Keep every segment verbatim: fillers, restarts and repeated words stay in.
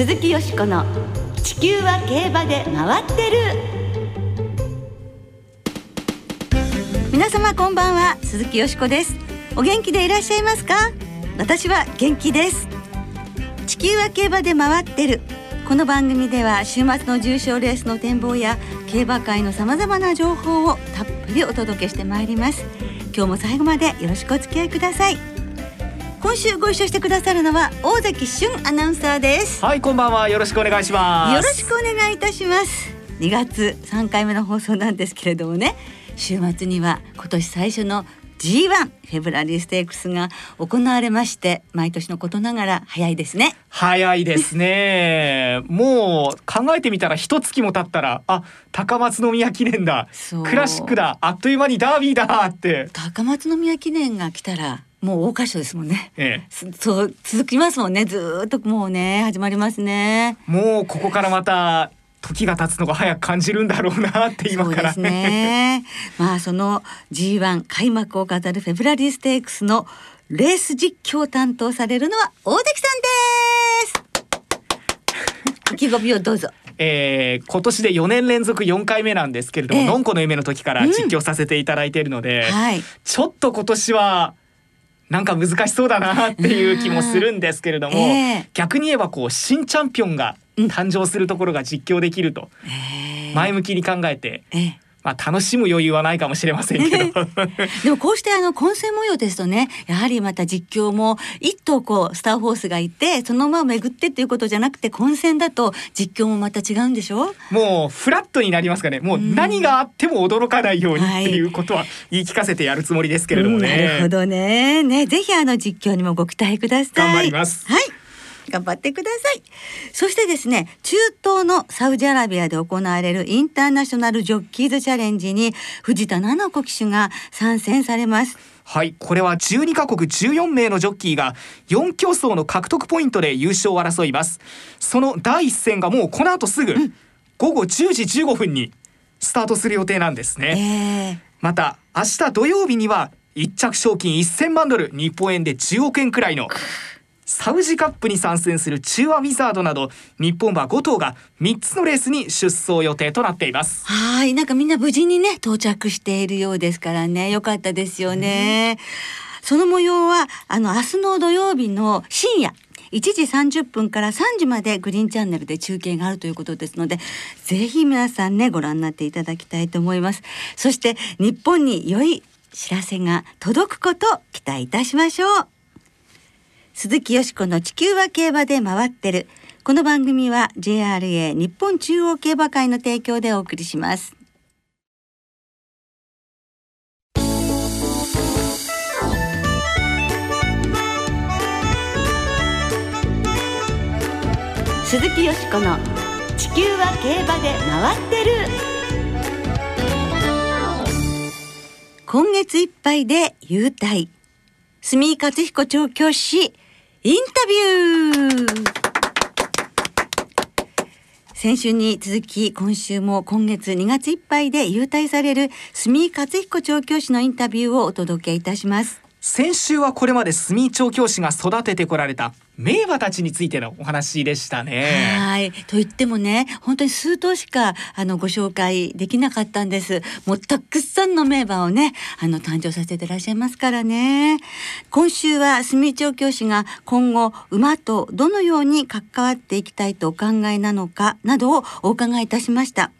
鈴木よしこの地球は競馬で回ってる。皆様こんばんは、鈴木よしこです。お元気でいらっしゃいますか？私は元気です。地球は競馬で回ってる。この番組では週末の重賞レースの展望や競馬界のさまざまな情報をたっぷりお届けしてまいります。今日も最後までよろしくお付き合いください。今週ご一緒してくださるのは大関俊アナウンサーです。はい、こんばんは、よろしくお願いします。よろしくお願いいたします。にがつさんかいめの放送なんですけれどもね、週末には今年最初の ジーワン フェブラリーステークスが行われまして、毎年のことながら早いですね。早いですねもう考えてみたら一月も経ったら、あ、高松宮記念だ、クラシックだ、あっという間にダービーだって。高松宮記念が来たらもう大箇所ですもんね、ええ、そう続きますもんね。ずっともうね、始まりますね。もうここからまた時が経つのが早く感じるんだろうなって今からね。そうですねまあその ジーワン 開幕を飾るフェブラリーステークスのレース実況を担当されるのは大関さんです意気込みをどうぞ。えー、今年でよねん連続よんかいめなんですけれども、ええ、のんこの夢の時から実況させていただいているので、うん、はい、ちょっと今年はなんか難しそうだなっていう気もするんですけれども、えー、逆に言えばこう新チャンピオンが誕生するところが実況できると、えー、前向きに考えて、えーまあ、楽しむ余裕はないかもしれませんけどでもこうしてあの混戦模様ですとね、やはりまた実況も一頭こうスターホースがいてその馬を巡ってっていうことじゃなくて、混戦だと実況もまた違うんでしょ。もうフラットになりますかね。もう何があっても驚かないようにっていうことは言い聞かせてやるつもりですけれどもね、はい、うん、なるほど ね, ねぜひあの実況にもご期待ください。頑張ります、はい、頑張ってください。そしてですね、中東のサウジアラビアで行われるインターナショナルジョッキーズチャレンジに藤田菜々子騎手が参戦されます。はい、これはじゅうにカ国じゅうよん名のジョッキーがよん競争の獲得ポイントで優勝を争います。その第一戦がもうこの後すぐ、うん、午後じゅうじじゅうごふんにスタートする予定なんですね、えー、また明日土曜日にはいっ着賞金せんまんドル、日本円でじゅうおくえんくらいのサウジカップに参戦する中和ウィザードなど日本馬ご頭がみっつのレースに出走予定となっています。はい、なんかみんな無事にね到着しているようですからね、よかったですよね。その模様はあの明日の土曜日の深夜いちじさんじゅっぷんからさんじまでグリーンチャンネルで中継があるということですので、ぜひ皆さんねご覧になっていただきたいと思います。そして日本に良い知らせが届くことを期待いたしましょう。鈴木よしこの地球は競馬で回ってる。この番組は ジェイアールエー 日本中央競馬会の提供でお送りします。鈴木よしこの地球は競馬で回ってる。今月いっぱいで優待、住井克彦調教師インタビュー。先週に続き今週も今月にがついっぱいで優待される住井克彦調教師のインタビューをお届けいたします。先週はこれまで住井調教師が育ててこられた名馬たちについてのお話でしたね。はい、と言ってもね、本当に数頭しかあのご紹介できなかったんです。もうたくさんの名馬をねあの誕生させていらっしゃいますからね。今週は住井調教師が今後馬とどのように関わっていきたいとお考えなのかなどをお伺いいたしました。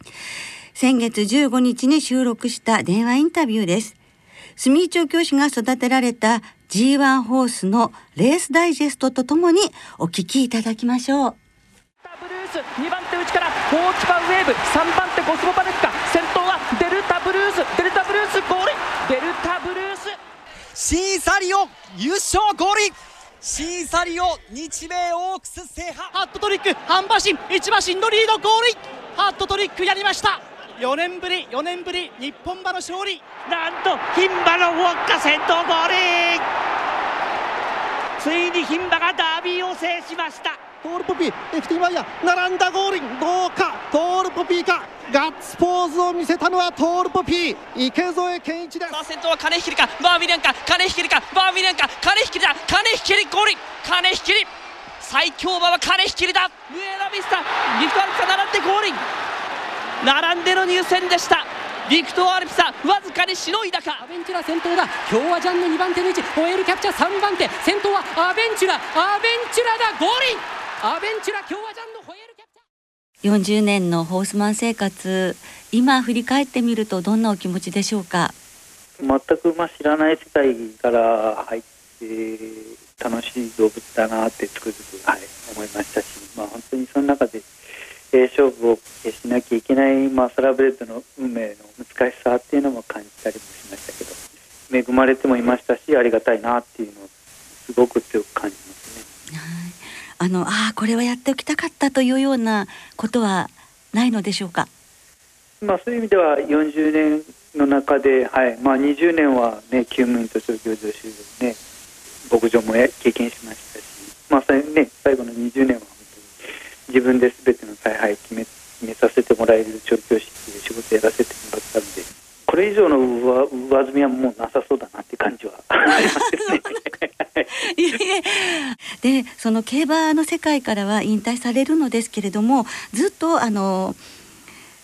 先月じゅうごにちに収録した電話インタビューです。住井調教師が育てられた ジーワン ホースのレースダイジェストとともにお聞きいただきましょう。ブルースにばん手内からホーキパウウェーブ、さんばん手コスモパレッカ、先頭はデルタブルース、デルタブルースゴール、デルタブルースシーサリオ優勝ゴール、シーサリオ日米オークス制覇、ハットトリック半馬身一馬身のリードゴール、ハットトリックやりました。よねんぶりよねんぶり日本馬の勝利、なんと牝馬のウォッカ先頭ゴール、ついに牝馬がダービーを制しました。トールポピーエクティマイヤ並んだゴール、豪華トールポピーか、ガッツポーズを見せたのはトールポピー池添健一です。先頭は金引きかバーミリアンか、金引きかバーミリアンか、金引きだ、金引きゴール、金引き最強馬は金ひきりだ。上田ビスタ、ビクトアルプサ並んでゴールイン、並んでの入線でした。ビクトアルプサわずかにしのいだか。アベンチュラ先頭だ。今日はジャンのにばんての位置、ホエールキャプチャーさんばんて、先頭はアベンチュラ、アベンチュラだ、ゴールイン。アベンチュラ、今日はジャンのホエールキャプチャー。よんじゅうねんのホースマン生活、今振り返ってみるとどんなお気持ちでしょうか。全くまあ知らない世界から入って楽しい動物だなってつくづく、はい、思いましたし、まあ、本当にその中で、えー、勝負をしなきゃいけない、まあ、サラブレッドの運命の難しさっていうのも感じたりもしましたけど、恵まれてもいましたし、ありがたいなっていうのをすごく強く感じますね。はい、あの、あ、これはやっておきたかったというようなことはないのでしょうか。まあ、そういう意味ではよんじゅうねんの中で、はい、まあ、にじゅうねんは、ね、厩務員と調教助手、ね、牧場も経験しましたし、まあ、それね、最後のにじゅうねんは本当に自分で全ての采配を決め、決めさせてもらえる調教師っていう仕事をやらせてもらったので、これ以上の上、上積みはもうなさそうだなっていう感じはありますね。で、その競馬の世界からは引退されるのですけれども、ずっとあの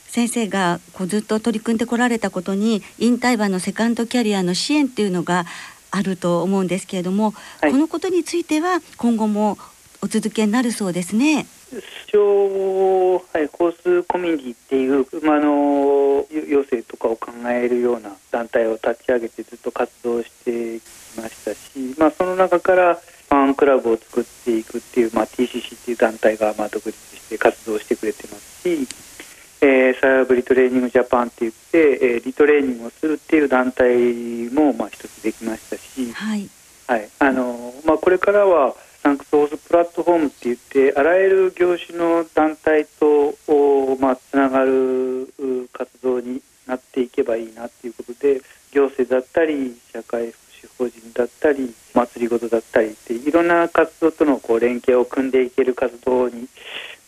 先生がこうずっと取り組んでこられたことに、引退馬のセカンドキャリアの支援っていうのがあると思うんですけれども、はい、このことについては今後もお続けになるそうですね。一応、はい、コースコミュニティっていう馬の養成とかを考えるような団体を立ち上げてずっと活動してきましたし、まあ、その中からファンクラブを作っていくっていう、まあ、ティーシーシー っていう団体がまあ独立して活動してくれてますし、えー、サラブリトレーニングジャパンっていって、えー、リトレーニングをするっていう団体もまあ一つできましたし、はいはい、あのまあ、これからはサンクスホースプラットフォームっていってあらゆる業種の団体とまあつながる活動になっていけばいいなっていうことで、行政だったり社会福祉法人だったり祭りごとだったりっていろんな活動とのこう連携を組んでいける活動に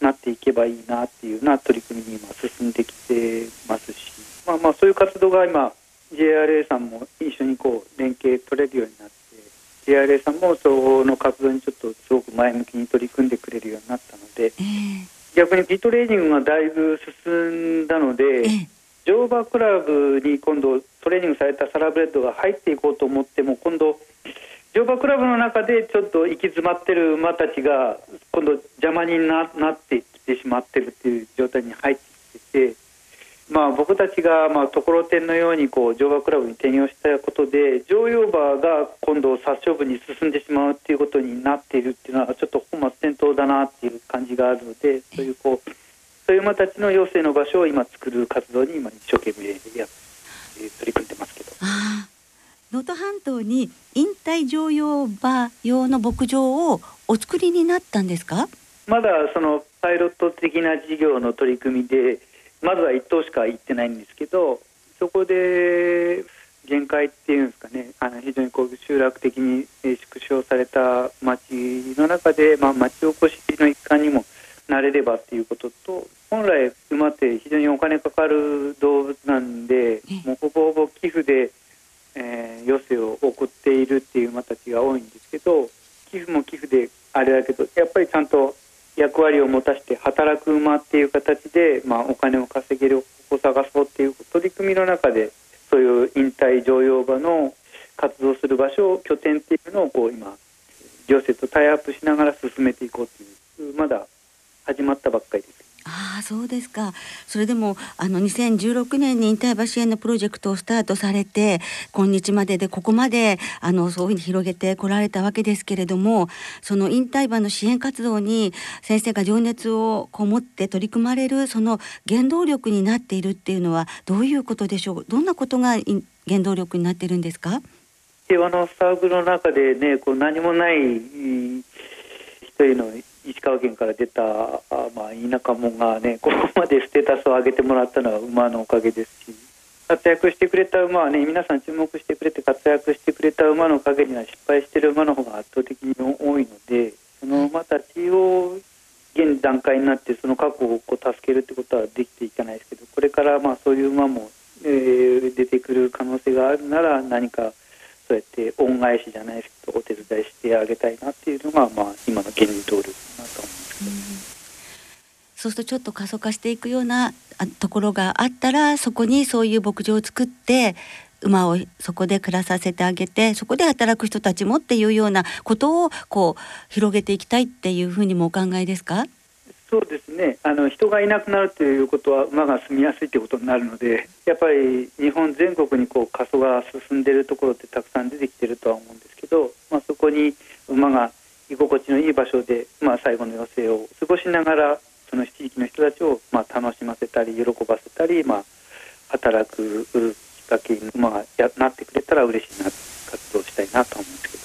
なっていけばいいなっていうような取り組みに今進んできてますし、まあ、まあそういう活動が今 ジェイアールエー さんも一緒にこう連携取れるようになって、 ジェイアールエー さんもその活動にちょっとすごく前向きに取り組んでくれるようになったので、えー、逆にリトレーニングがだいぶ進んだので、えー、乗馬クラブに今度トレーニングされたサラブレッドが入っていこうと思っても、今度乗馬クラブの中でちょっと行き詰まってる馬たちが今度邪魔に な, なってきてしまってるっていう状態に入ってきてて、まあ、僕たちがまあところてんのようにこう乗馬クラブに転用したことで、乗用馬が今度殺傷部に進んでしまうっていうことになっているっていうのはちょっと本末転倒だなっていう感じがあるので、そういうこうそういう馬たちの養成の場所を今作る活動に今一生懸命やって取り組んでますけど。能登半島に引退乗用馬用の牧場をお作りになったんですか。まだそのパイロット的な事業の取り組みで、まずはいっとうしか行ってないんですけど、そこで限界っていうんですかね、あの非常にこう集落的に縮小された町の中で、まあ、町おこしの一環にもなれればっていうことと、本来馬って非常にお金かかる動物なんで、もうほぼほぼ寄付でえー、余生を送っているっていう馬たちが多いんですけど、寄付も寄付であれだけど、やっぱりちゃんと役割を持たせて働く馬っていう形で、まあ、お金を稼げる方法を探そうっていう取り組みの中で、そういう引退乗用馬の活動する場所を拠点っていうのをこう今行政とタイアップしながら進めていこうっていう、まだ始まったばっかりです。ああ、そうですか。それでもあのにせんじゅうろくねんに引退馬支援のプロジェクトをスタートされて、今日まででここまであのそういうふうに広げてこられたわけですけれども、その引退馬の支援活動に先生が情熱をこもって取り組まれる、その原動力になっているっていうのはどういうことでしょう。どんなことが原動力になっているんですか。平和のサークルの中でね、こう何もない人への石川県から出た、まあ、田舎者がね、ここまでステータスを上げてもらったのは馬のおかげですし、活躍してくれた馬はね、皆さん注目してくれて活躍してくれた馬のおかげには失敗してる馬の方が圧倒的に多いので、その馬たちを現段階になってその過去をこう助けるってことはできていかないですけど、これからまあそういう馬も、えー、出てくる可能性があるなら、何かそうやって恩返しじゃないですけどお手伝いしてあげたいなっていうのが、まあ、今の現実動力かなと思うんですけど、うん、そうするとちょっと過疎化していくようなところがあったら、そこにそういう牧場を作って馬をそこで暮らさせてあげて、そこで働く人たちもっていうようなことをこう広げていきたいっていうふうにもお考えですか？そうですね、あの人がいなくなるということは馬が住みやすいということになるので、やっぱり日本全国にこう過疎が進んでいるところってたくさん出てきているとは思うんですけど、まあ、そこに馬が居心地のいい場所で、まあ、最後の余生を過ごしながらその地域の人たちをまあ楽しませたり喜ばせたり、まあ、働くきっかけに馬がなってくれたら嬉しいな、活動したいなと思うんですけど。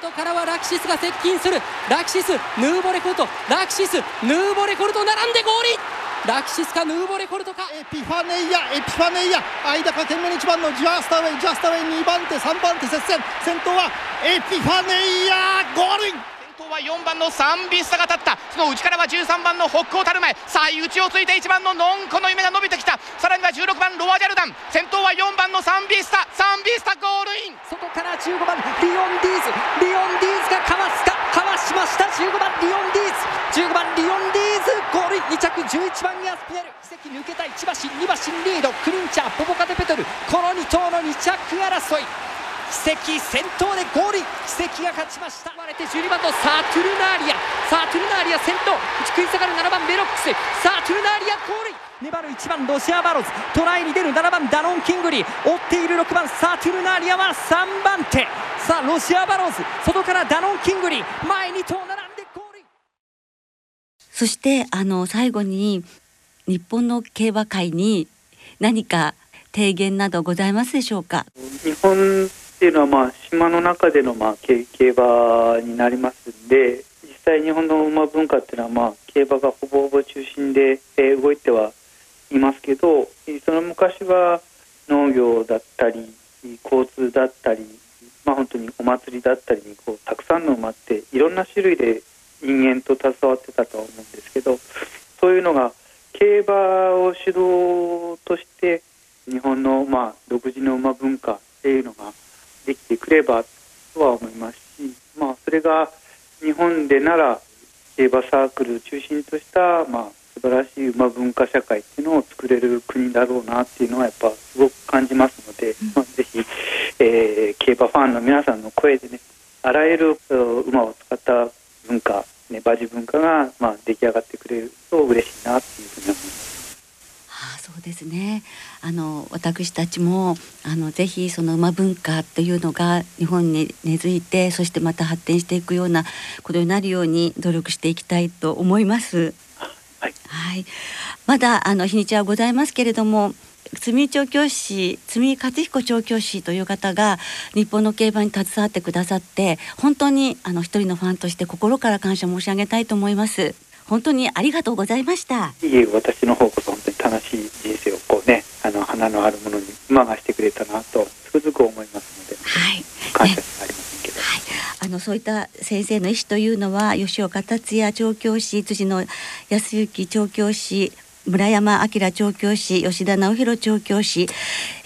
外からはラクシスが接近する。ラクシス、ヌーボレコルト、ラクシス、ヌーボレコルト並んでゴール。ラクシスかヌーボレコルトか。エピファネイア、エピファネイア、間か懸命にいちばんのジャスタウェイ、ジャスタウェイにばんて、さんばんて接戦。先頭はエピファネイア、ゴール。先頭はよんばんのサンビスタが立った。その内からはじゅうさんばんの北高たる前。さあ、内をついていちばんのノンコの夢が伸びてきた。さらにはじゅうろくばんロアジャルダン。先頭はよんばんのサンビスタ、サンビスタゴールイン。外からじゅうごばんリオンディーズ。リオンディーズがかわすか、かわしました。じゅうごばんリオンディーズ、じゅうごばんリオンディーズゴールイン。にちゃくじゅういちばんにアスピエル。奇跡抜けたいちばし、にばしリード、クリンチャー、ポポカテペトル、このに頭のにちゃく争い。奇跡先頭でゴールイン。奇跡が勝ちました。生まれてじゅうにばんのサートゥルナーリア、サートゥルナーリア先頭、食い下がるななばんベロックス、サートゥルナーリアゴールイン。粘るいちばんロシアバロズ、トライに出るななばんダノンキングリー、追っているろくばんサートゥルナーリアはさんばんて。さあロシアバロズ、外からダノンキングリー、前にと並んでゴールイン。そしてあの最後に日本の競馬界に何か提言などございますでしょうか？日本っていうのは、まあ、島の中での、まあ、競馬になりますんで、実際日本の馬文化っていうのは、まあ、競馬がほぼほぼ中心で、えー、動いてはいますけど、その昔は農業だったり交通だったり、まあ、本当にお祭りだったりにこうたくさんの馬っていろんな種類で人間と携わってたとは思うんですけど、そういうのが競馬を主導として日本のまあ独自の馬文化っていうのができてくればとは思いますし、まあ、それが日本でなら競馬サークルを中心としたまあ素晴らしい馬文化社会っていうのを作れる国だろうなっていうのはやっぱすごく感じますので、まあ、ぜひ、えー、競馬ファンの皆さんの声でね、あらゆる馬を使った文化、ね、馬事文化がまあ出来上がってくれると嬉しいなっていうふうに思います。ああ、そうですね。あの私たちもあのぜひその馬文化というのが日本に根付いて、そしてまた発展していくようなことになるように努力していきたいと思います。はい、はい、まだあの日にちはございますけれども、住井調教師、住井勝彦調教師という方が日本の競馬に携わってくださって、本当にあの一人のファンとして心から感謝申し上げたいと思います。本当にありがとうございました。いえ、私の方こそ本当に楽しい人生をこうね、あの花のあるものに馬がしてくれたなとつくづく思いますので、はい、感謝してありますけど、ね、はい、あのそういった先生の意思というのは吉岡達也調教師、辻野康之調教師、村山明調教師、吉田直弘調教師、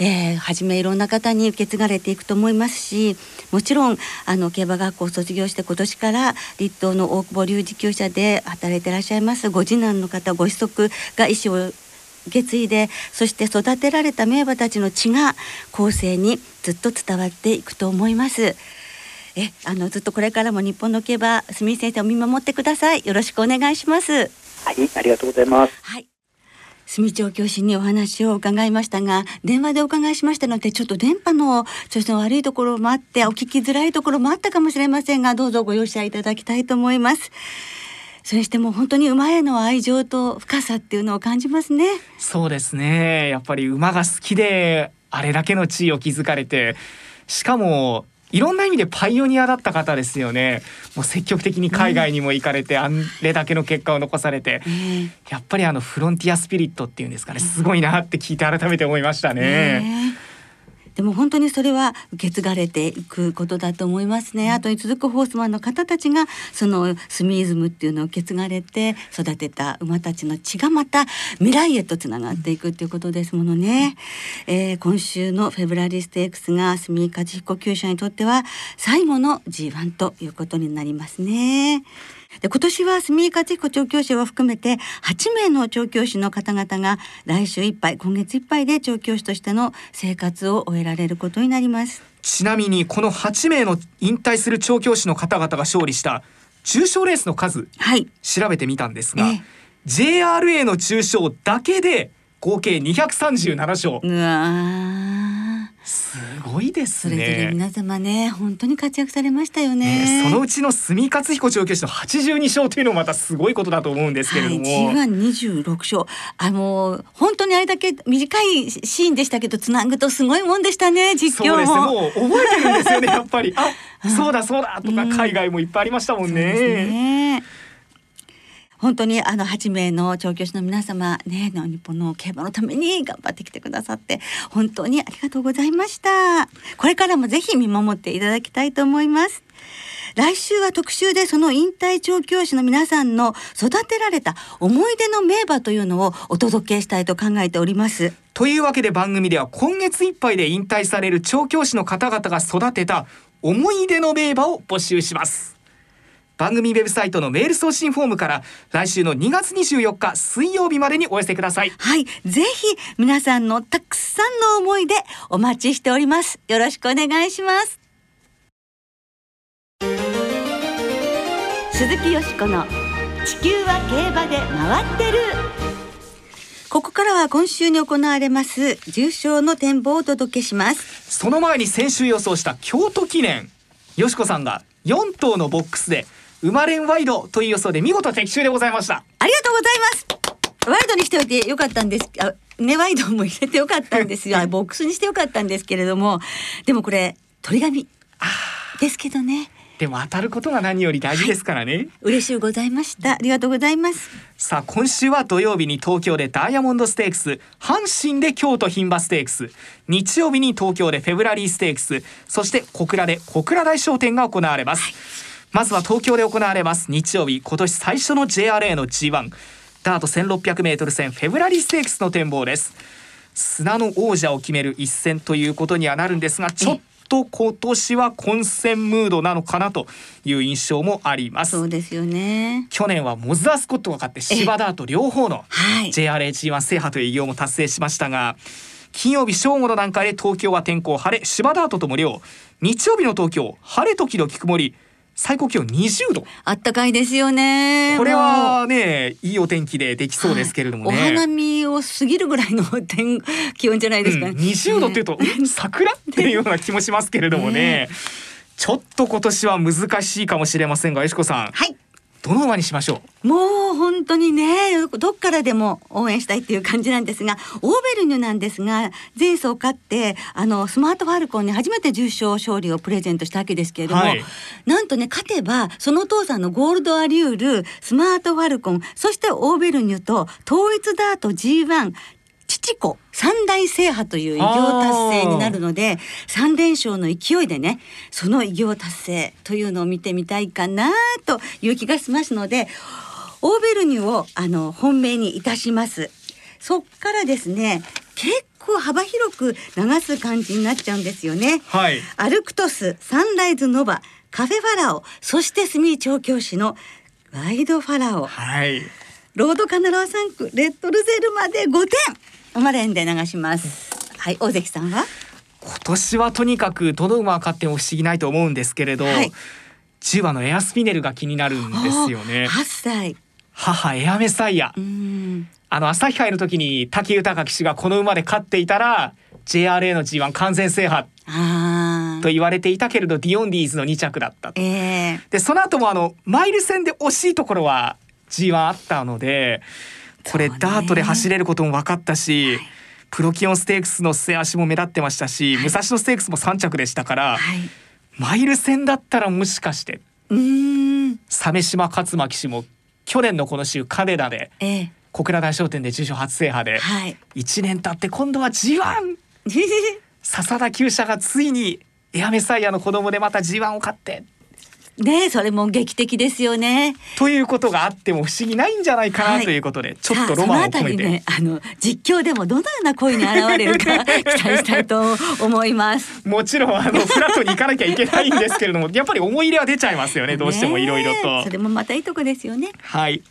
えー、はじめいろんな方に受け継がれていくと思いますし、もちろんあの競馬学校を卒業して今年から立東の大久保竜慈厩舎で働いていらっしゃいますご次男の方、ご子息が意思を受け継いで、そして育てられた名馬たちの血が後世にずっと伝わっていくと思います。えあのずっとこれからも日本の競馬、住井先生を見守ってください。よろしくお願いします。はい、ありがとうございます。はい、住井調教師にお話を伺いましたが、電話でお伺いしましたので、ちょっと電波の調子の悪いところもあってお聞きづらいところもあったかもしれませんが、どうぞご容赦いただきたいと思います。それにしても本当に馬への愛情と深さっていうのを感じますね。そうですね、やっぱり馬が好きであれだけの地位を築かれて、しかもいろんな意味でパイオニアだった方ですよね。もう積極的に海外にも行かれて、あれだけの結果を残されて、やっぱりあのフロンティアスピリットっていうんですかね、すごいなって聞いて改めて思いましたね。でも本当にそれは受け継がれていくことだと思いますね。後に続くホースマンの方たちがそのスミイズムっていうのを受け継がれて育てた馬たちの血がまた未来へとつながっていくっていうことですものね、えー、今週のフェブラリーステークスがスミイカジヒコ厩舎にとっては最後の ジーワン ということになりますね。で、今年はスミイカジヒコ調教師を含めてはちめいの調教師の方々が来週いっぱい、今月いっぱいで調教師としての生活を終えられることになります。ちなみにこのはちめいの引退する調教師の方々が勝利した重賞レースの数、はい、調べてみたんですが、ええ、ジェイアールエー の重賞だけで合計にひゃくさんじゅうななしょう。うわ、すごいですね。それぞれ皆様ね、本当に活躍されましたよ ね, ねそのうちの住井勝彦調教師のはちじゅうにしょうというのもまたすごいことだと思うんですけれども、はい、ジーワンにじゅうろくしょう、あの本当にあれだけ短いシーンでしたけどつなぐとすごいもんでしたね。実況もそうですね、もう覚えてるんですよねやっぱりあ、そうだそうだとか海外もいっぱいありましたもんね。本当にあのはちめいの調教師の皆様ね、日本の競馬のために頑張ってきてくださって本当にありがとうございました。これからもぜひ見守っていただきたいと思います。来週は特集でその引退調教師の皆さんの育てられた思い出の名馬というのをお届けしたいと考えております。というわけで番組では今月いっぱいで引退される調教師の方々が育てた思い出の名馬を募集します。番組ウェブサイトのメール送信フォームから来週のにがつにじゅうよっか水曜日までにお寄せください。はい、ぜひ皆さんのたくさんの思い出お待ちしております。よろしくお願いします。鈴木よしこの地球は競馬で回ってる。ここからは今週に行われます重賞の展望をお届けします。その前に先週予想した京都記念、よしこさんがよんとうのボックスで馬連ワイドという予想で見事的中でございました。ありがとうございます。ワイドにしておいてよかったんです。あ、ね、ワイドも入れてよかったんですよ。ボックスにしてよかったんですけれども、でもこれ鳥紙ですけどね。でも当たることが何より大事ですからね、はい、嬉しゅうございました。ありがとうございます。さあ今週は土曜日に東京でダイヤモンドステークス、阪神で京都牝馬ステークス、日曜日に東京でフェブラリーステークス、そして小倉で小倉大賞典が行われます、はい、まずは東京で行われます日曜日、今年最初の ジェイアールエー の ジーワン ダート せんろっぴゃくメートル戦フェブラリーステークスの展望です。砂の王者を決める一戦ということにはなるんですが、ちょっとと今年は混戦ムードなのかなという印象もあります。そうですよね。去年はモズダースコットが勝って芝ダート両方の ジェイアールエージーワン 制覇という偉業も達成しましたが、金曜日正午の段階で東京は天候晴れ、芝ダートとも涼、日曜日の東京晴れ時々曇り、最高気温にじゅうど、あったかいですよね。これはね、いいお天気でできそうですけれどもね、はい、お花見を過ぎるぐらいの天気温じゃないですかね、うん、にじゅうどっていうと、うん、桜っていうような気もしますけれどもね、えー、ちょっと今年は難しいかもしれませんが、よしこさん、はい、どの馬にしましょう。もう本当にね、どっからでも応援したいっていう感じなんですが、オーベルニュなんですが、前走勝ってあのスマートファルコンに初めて重賞勝利をプレゼントしたわけですけれども、はい、なんとね、勝てばそのお父さんのゴールドアリュール、スマートファルコン、そしてオーベルニュと統一ダート ジーワン、父子三大制覇という偉業達成になるので、三連勝の勢いでね、その偉業達成というのを見てみたいかなという気がしますので、オーベルニュをあの本命にいたします。そっからですね、結構幅広く流す感じになっちゃうんですよね、はい、アルクトス、サンライズノバ、カフェファラオ、そしてスミイ調教師のワイドファラオ、はい、ロードカナロア産区、レッドルゼルまでごてん馬連で流します、はい、大関さんは今年はとにかくどの馬が勝っても不思議ないと思うんですけれど、はい、じゅうばんのエアスピネルが気になるんですよね。はっさい、母エアメサイア、うーん、あの朝日杯の時に武豊騎手がこの馬で勝っていたら ジェイアールエー の ジーワン 完全制覇と言われていたけれど、ディオンディーズのにちゃくだったと、えー、でその後もあのマイル戦で惜しいところは ジーワン あったので、これダートで走れることも分かったし、はい、プロキオンステークスの末脚も目立ってましたし、はい、武蔵野ステークスもさんちゃくでしたから、はい、マイル戦だったらもしかしてうーん、鮫島勝馬騎手も去年のこの週金田で、ええ、小倉大賞典で重賞初制覇で、はい、いちねん経って今度は ジーワン笹田厩舎がついにエアメサイアの子供でまた ジーワン を勝ってねえ、それも劇的ですよね。ということがあっても不思議ないんじゃないかな、はい、ということでちょっとロマンを込めて、ね、あの実況でもどのような声に現れるか期待したいと思いますもちろんあのフラットに行かなきゃいけないんですけれどもやっぱり思い入れは出ちゃいますよね、どうしてもいろいろと、ね、それもまたいいとこですよね。はい、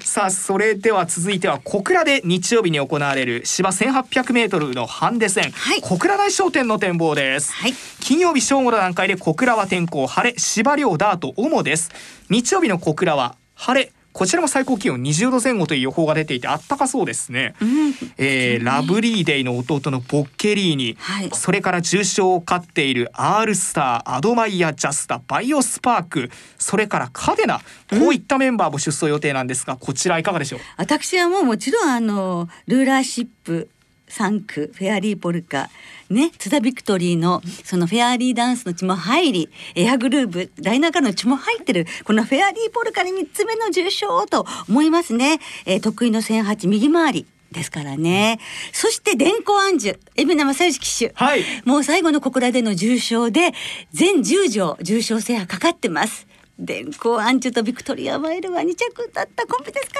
さあそれでは続いては小倉で日曜日に行われる芝 せんはっぴゃくメートル のハンデ戦、はい、小倉大商店の展望です、はい、金曜日正午の段階で小倉は天候晴れ、芝涼ダート主です。日曜日の小倉は晴れ、こちらも最高気温にじゅうどぜん後という予報が出ていてあったかそうですね、うん、えー、ラブリーデイの弟のボッケリーニ、はい、それから重賞を勝っているアールスター、アドマイヤ、ジャスタ、バイオスパーク、それからカデナ、こういったメンバーも出走予定なんですが、こちらいかがでしょう。私はもうもちろんあのルーラーシップさんくフェアリーポルカね、津田ビクトリーのそのフェアリーダンスの血も入り、エアグルーブダイナーからの血も入ってるこのフェアリーポルカにみっつめの重賞と思いますね、えー、得意のせんはち右回りですからね。そして電光暗示海老名正義騎手、はい、もう最後の小倉での重賞で全じゅうじょう重賞制覇かかってます。電光暗示とビクトリアマイルはにちゃくだったコンビですか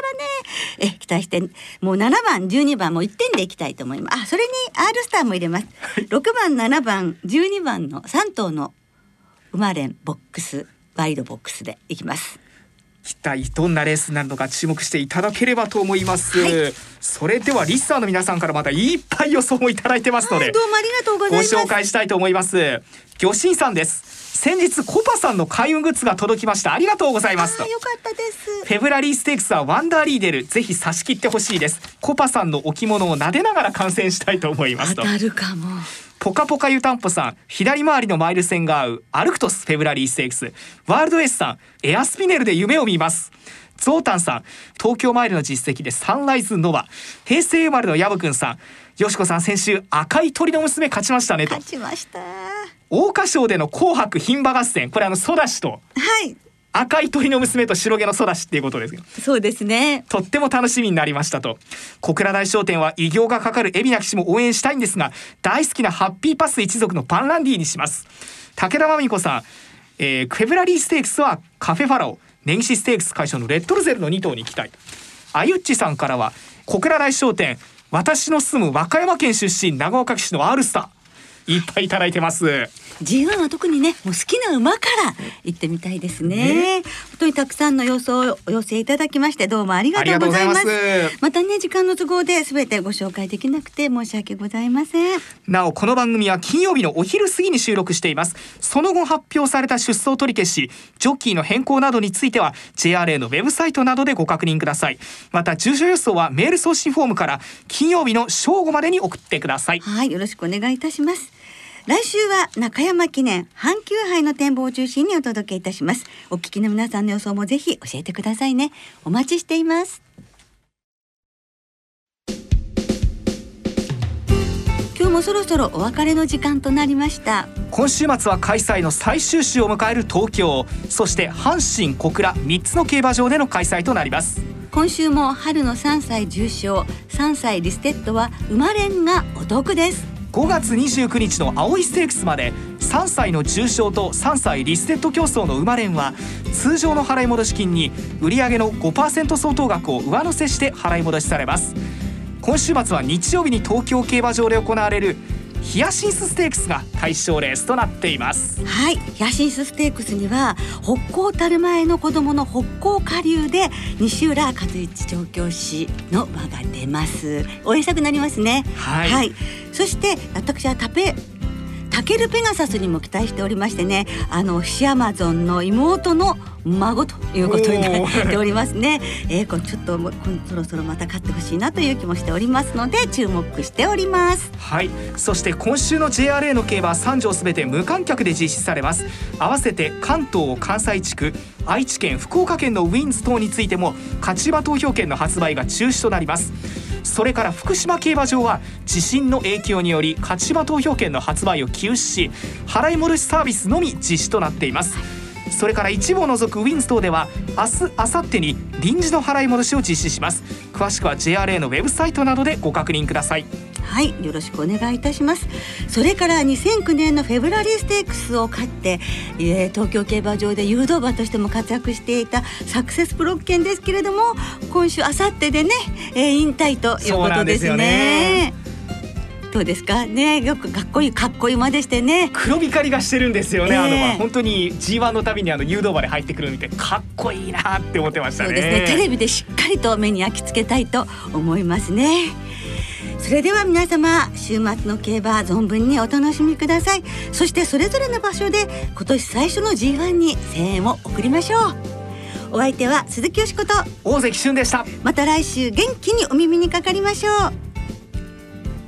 らね、え期待して、もうななばんじゅうにばんもいってんでいきたいと思います。あ、それに R スターも入れます、はい、ろくばんななばんじゅうにばんのさん頭の馬連ボックスワイドボックスでいきます。一体どんなレースになるのか注目していただければと思います、はい、それではリスナーの皆さんからまたいっぱい予想をいただいてますので、はい、どうもありがとうございます。ご紹介したいと思います。魚神さんです。先日コパさんの開運グッズが届きました、ありがとうございます。あ、よかったです。フェブラリーステークスはワンダーリーデル、ぜひ差し切ってほしいです。コパさんの置物を撫でながら観戦したいと思いますと。当たるかも。ポカポカ湯たんぽさん、左回りのマイル線が合うアルクトスフェブラリーステークス、ワールドエースさん、エアスピネルで夢を見ます。ゾータンさん、東京マイルの実績でサンライズノバ、平成生まれのヤブくんさん、よしこさん先週赤い鳥の娘勝ちましたねと。勝ちました。桜花賞での紅白牝馬合戦、これあのソダシと、はい、赤い鳥の娘と白毛のソダシっていうことですけど、そうですね、とっても楽しみになりましたと。小倉大商店は偉業がかかる海老名騎手も応援したいんですが、大好きなハッピーパス一族のバンランディにします。武田真美子さん、えー、フェブラリーステークスはカフェファラオ、根岸ステークス解消のレッドルゼルのに頭に期待。あゆっちさんからは小倉大商店、私の住む和歌山県出身長岡騎手の R スター、いっぱいいただいてます。 ジーワン は特にね、もう好きな馬から行ってみたいです ね, ね。本当にたくさんの予想をお寄せいただきまして、どうもありがとうございます。またね、時間の都合で全てご紹介できなくて申し訳ございません。なおこの番組は金曜日のお昼過ぎに収録しています。その後発表された出走取り消し、ジョッキーの変更などについては ジェイアールエー のウェブサイトなどでご確認ください。また住所予想はメール送信フォームから金曜日の正午までに送ってください。はい、よろしくお願いいたします。来週は中山記念阪急杯の展望を中心にお届けいたします。お聞きの皆さんの予想もぜひ教えてくださいね。お待ちしています。今日もそろそろお別れの時間となりました。今週末は開催の最終週を迎える東京、そして阪神、小倉みっつの競馬場での開催となります。今週も春のさんさい重賞、さんさいリステッドは馬連がお得です。ごがつにじゅうくにちの青いステークスまでさんさいの重賞とさんさいリステッド競争の馬連は通常の払い戻し金に売上の ごパーセント 相当額を上乗せして払い戻しされます。今週末は日曜日に東京競馬場で行われるヒヤシンスステークスが対象レースとなっています。はい、ヒヤシンスステークスには北港たる前の子供の北港下流で西浦和一調教師の馬が出ます。応援したくなりますね。はい、はい、そして私はタペタケルペガサスにも期待しておりましてね、あのシアマゾンの妹の孫ということになっておりますね。えー、ちょっとそろそろまた勝ってほしいなという気もしておりますので注目しております。はい、そして今週の ジェイアールエー の競馬さん場すべて無観客で実施されます。合わせて関東関西地区、愛知県、福岡県のウィンズ等についても勝ち馬投票券の発売が中止となります。それから福島競馬場は地震の影響により勝ち馬投票券の発売を休止し、払い戻しサービスのみ実施となっています。それから一部を除くウィンズ等では明日、あさってに臨時の払い戻しを実施します。詳しくは ジェイアールエー のウェブサイトなどでご確認ください。はい、よろしくお願いいたします。それからにせんきゅうねんのフェブラリーステークスを勝って、えー、東京競馬場で誘導馬としても活躍していたサクセスプロッケンですけれども、今週あさってでね、えー、引退ということですね。そうなんですよね。どうですかね、よくかっこいいかっこいいまでしてね、黒光りがしてるんですよね、えー、あの馬本当に ジーワン のたびにあの誘導馬で入ってくるの見てかっこいいなって思ってました ね。 そうですね、テレビでしっかりと目に焼き付けたいと思いますね。それでは皆様、週末の競馬存分にお楽しみください。そしてそれぞれの場所で今年最初の ジーワン に声援を送りましょう。お相手は鈴木淑子と大関俊でした。また来週元気にお耳にかかりましょう。